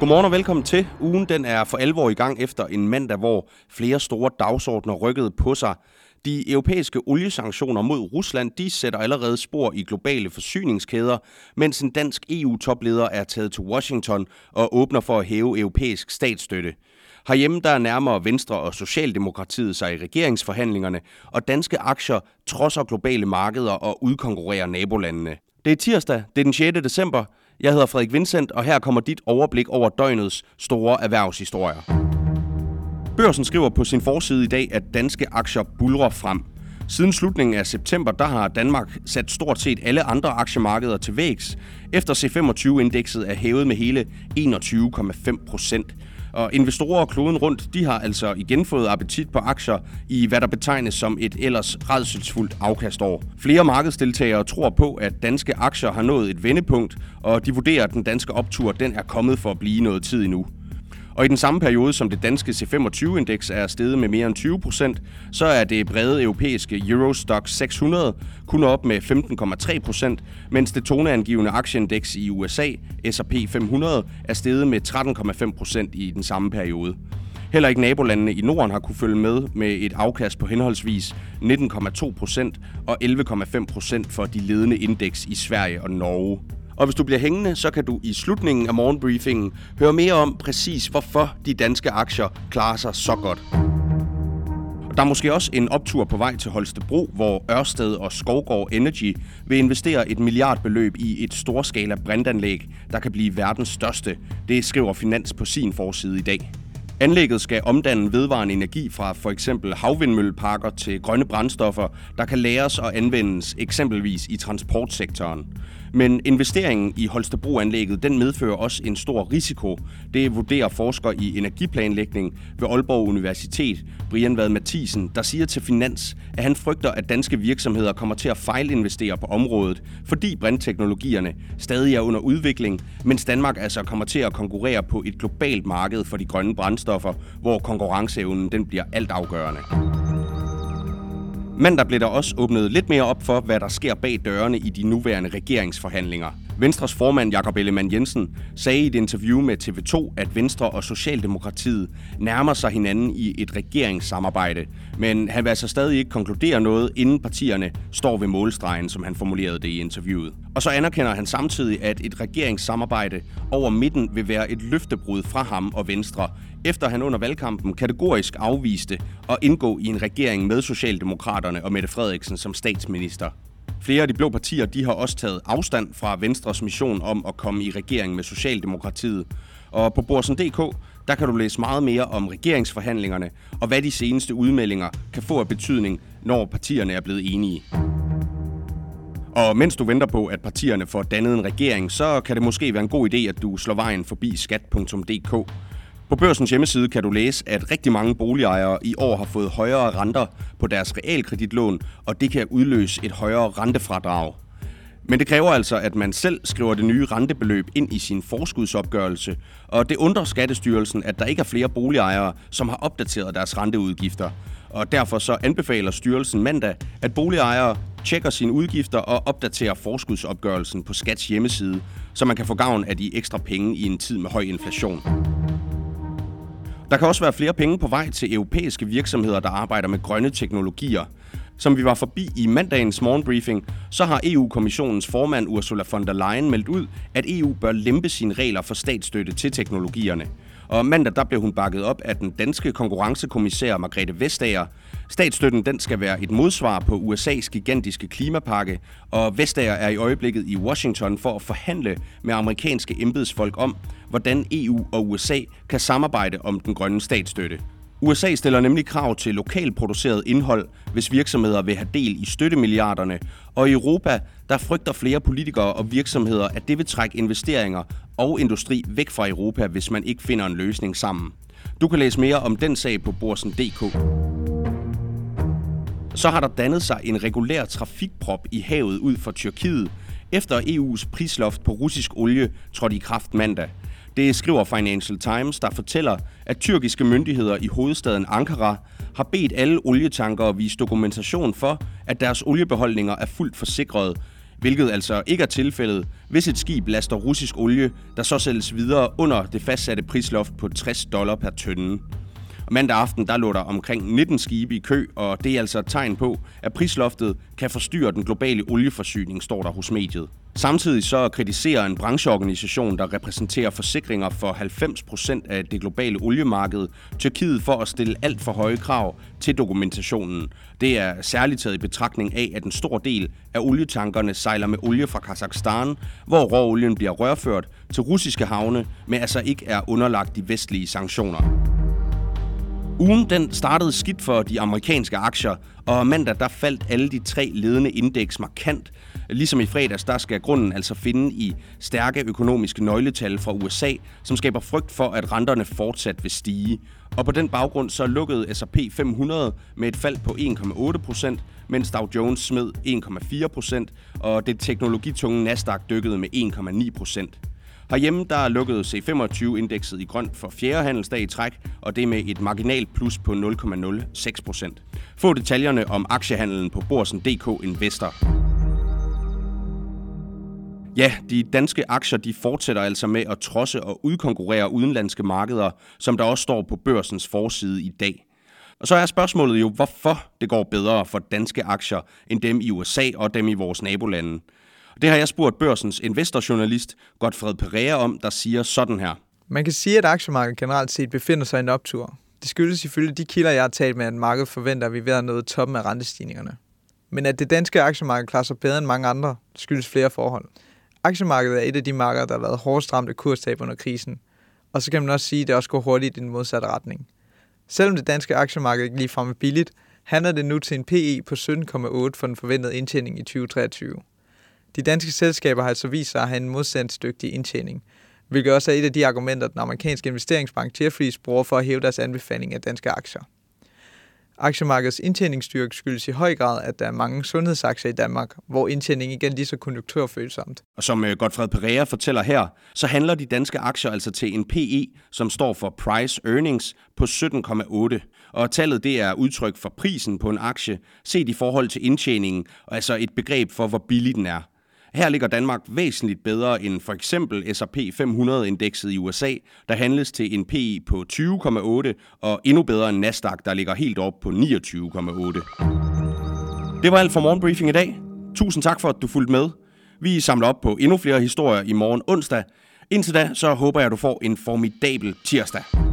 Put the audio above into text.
Godmorgen og velkommen til. Ugen den er for alvor i gang efter en mandag, hvor flere store dagsordner rykkede på sig. De europæiske oliesanktioner mod Rusland, de sætter allerede spor i globale forsyningskæder, mens en dansk EU-topleder er taget til Washington og åbner for at hæve europæisk statsstøtte. Herhjemme der nærmer Venstre og Socialdemokratiet sig i regeringsforhandlingerne, og danske aktier trodser globale markeder og udkonkurrerer nabolandene. Det er tirsdag, det er den 6. december. Jeg hedder Frederik Vincent, og her kommer dit overblik over døgnets store erhvervshistorier. Børsen skriver på sin forside i dag, at danske aktier buldrer frem. Siden slutningen af september, der har Danmark sat stort set alle andre aktiemarkeder til vægs, efter C25-indekset er hævet med hele 21,5%. Og investorer kloden rundt, de har altså igen fået appetit på aktier i hvad der betegnes som et ellers rædselsfuldt afkastår. Flere markedsdeltagere tror på, at danske aktier har nået et vendepunkt, og de vurderer, at den danske optur den er kommet for at blive noget tid endnu. Og i den samme periode, som det danske C25-indeks er steget med mere end 20%, så er det brede europæiske Euro Stoxx 600 kun op med 15,3%, mens det toneangivende aktieindeks i USA, S&P 500, er steget med 13,5% i den samme periode. Heller ikke nabolandene i Norden har kunne følge med et afkast på henholdsvis 19,2% og 11,5% for de ledende indeks i Sverige og Norge. Og hvis du bliver hængende, så kan du i slutningen af morgenbriefingen høre mere om præcis, hvorfor de danske aktier klarer sig så godt. Der er måske også en optur på vej til Holstebro, hvor Ørsted og Skovgård Energy vil investere et milliardbeløb i et storskala brintanlæg, der kan blive verdens største. Det skriver Finans på sin forside i dag. Anlægget skal omdanne vedvarende energi fra for eksempel havvindmølleparker til grønne brændstoffer, der kan lagres og anvendes eksempelvis i transportsektoren. Men investeringen i Holstebro-anlægget, den medfører også en stor risiko. Det vurderer forsker i energiplanlægning ved Aalborg Universitet, Brian Vad Mathisen, der siger til Finans, at han frygter, at danske virksomheder kommer til at fejlinvestere på området, fordi brintteknologierne stadig er under udvikling, mens Danmark altså kommer til at konkurrere på et globalt marked for de grønne brændstoffer, hvor konkurrenceevnen den bliver altafgørende. Mandag blev der også åbnet lidt mere op for, hvad der sker bag dørene i de nuværende regeringsforhandlinger. Venstres formand Jakob Ellemann-Jensen sagde i et interview med TV2, at Venstre og Socialdemokratiet nærmer sig hinanden i et regeringssamarbejde. Men han vil altså stadig ikke konkludere noget, inden partierne står ved målstregen, som han formulerede det i interviewet. Og så anerkender han samtidig, at et regeringssamarbejde over midten vil være et løftebrud fra ham og Venstre, efter han under valgkampen kategorisk afviste at indgå i en regering med Socialdemokraterne og Mette Frederiksen som statsminister. Flere af de blå partier de har også taget afstand fra Venstres mission om at komme i regering med Socialdemokratiet. Og på Borsen.dk der kan du læse meget mere om regeringsforhandlingerne og hvad de seneste udmeldinger kan få af betydning, når partierne er blevet enige. Og mens du venter på, at partierne får dannet en regering, så kan det måske være en god idé, at du slår vejen forbi skat.dk. På Børsens hjemmeside kan du læse, at rigtig mange boligejere i år har fået højere renter på deres realkreditlån, og det kan udløse et højere rentefradrag. Men det kræver altså, at man selv skriver det nye rentebeløb ind i sin forskudsopgørelse, og det undrer Skattestyrelsen, at der ikke er flere boligejere, som har opdateret deres renteudgifter. Og derfor så anbefaler styrelsen mandag, at boligejere tjekker sine udgifter og opdaterer forskudsopgørelsen på Skats hjemmeside, så man kan få gavn af de ekstra penge i en tid med høj inflation. Der kan også være flere penge på vej til europæiske virksomheder, der arbejder med grønne teknologier. Som vi var forbi i mandagens morgenbriefing, så har EU-kommissionens formand Ursula von der Leyen meldt ud, at EU bør lempe sine regler for statsstøtte til teknologierne. Og mandag der blev hun bakket op af den danske konkurrencekommissær Margrethe Vestager. Statsstøtten den skal være et modsvar på USA's gigantiske klimapakke, og Vestager er i øjeblikket i Washington for at forhandle med amerikanske embedsfolk om, hvordan EU og USA kan samarbejde om den grønne statsstøtte. USA stiller nemlig krav til lokalt produceret indhold, hvis virksomheder vil have del i støttemilliarderne, og i Europa der frygter flere politikere og virksomheder, at det vil trække investeringer og industri væk fra Europa, hvis man ikke finder en løsning sammen. Du kan læse mere om den sag på Borsen.dk. Så har der dannet sig en regulær trafikprop i havet ud for Tyrkiet, efter EU's prisloft på russisk olie trådte i kraft mandag. Det skriver Financial Times, der fortæller, at tyrkiske myndigheder i hovedstaden Ankara har bedt alle olietankere at vise dokumentation for, at deres oliebeholdninger er fuldt forsikrede, hvilket altså ikke er tilfældet, hvis et skib laster russisk olie, der så sælges videre under det fastsatte prisloft på $60 per tønde. Og mandag aften der lå der omkring 19 skibe i kø, og det er altså et tegn på, at prisloftet kan forstyrre den globale olieforsyning, står der hos mediet. Samtidig så kritiserer en brancheorganisation, der repræsenterer forsikringer for 90% af det globale oliemarked, Tyrkiet for at stille alt for høje krav til dokumentationen. Det er særligt taget i betragtning af, at en stor del af olietankerne sejler med olie fra Kazakhstan, hvor råolien bliver rørført til russiske havne, men altså ikke er underlagt de vestlige sanktioner. Ugen den startede skidt for de amerikanske aktier, og mandag der faldt alle de tre ledende indeks markant. Ligesom i fredags, der skal grunden altså finde i stærke økonomiske nøgletal fra USA, som skaber frygt for, at renterne fortsat vil stige. Og på den baggrund så lukkede S&P 500 med et fald på 1,8%, mens Dow Jones smed 1,4%, og det teknologitunge Nasdaq dykkede med 1,9%. Herhjemme der lukkede C25-indekset i grønt for fjerde handelsdag i træk, og det med et marginalt plus på 0,06%. Få detaljerne om aktiehandlen på Børsen.dk Investor. Ja, de danske aktier de fortsætter altså med at trodse og udkonkurrere udenlandske markeder, som der også står på Børsens forside i dag. Og så er spørgsmålet jo, hvorfor det går bedre for danske aktier end dem i USA og dem i vores nabolande. Det har jeg spurgt Børsens investorjournalist Godfred Perea om, der siger sådan her. Man kan sige, at aktiemarkedet generelt set befinder sig i en optur. Det skyldes ifølge de kilder, jeg har talt med, at markedet forventer, at vi ved at nå toppen af rentestigningerne. Men at det danske aktiemarked klarer sig bedre end mange andre, skyldes flere forhold. Aktiemarkedet er et af de markeder, der har været hårdest ramt af kurstab under krisen. Og så kan man også sige, at det også går hurtigt i den modsatte retning. Selvom det danske aktiemarked ikke ligefrem er billigt, handler det nu til en PE på 17,8 for den forventede indtjening i 2023. De danske selskaber har altså vist sig at have en modstandsdygtig indtjening, hvilket også er et af de argumenter, den amerikanske investeringsbank Jefferies bruger for at hæve deres anbefaling af danske aktier. Aktiemarkedets indtjeningsstyrke skyldes i høj grad, at der er mange sundhedsaktier i Danmark, hvor indtjeningen igen lige så konjunkturfølsomt. Og som Godfred Perea fortæller her, så handler de danske aktier altså til en PE, som står for Price Earnings, på 17,8. Og tallet det er udtryk for prisen på en aktie, set i forhold til indtjeningen, og altså et begreb for, hvor billig den er. Her ligger Danmark væsentligt bedre end for eksempel S&P 500-indekset i USA, der handles til en PE på 20,8, og endnu bedre end Nasdaq, der ligger helt op på 29,8. Det var alt for morgenbriefing i dag. Tusind tak for, at du fulgte med. Vi samler op på endnu flere historier i morgen onsdag. Indtil da, så håber jeg, at du får en formidabel tirsdag.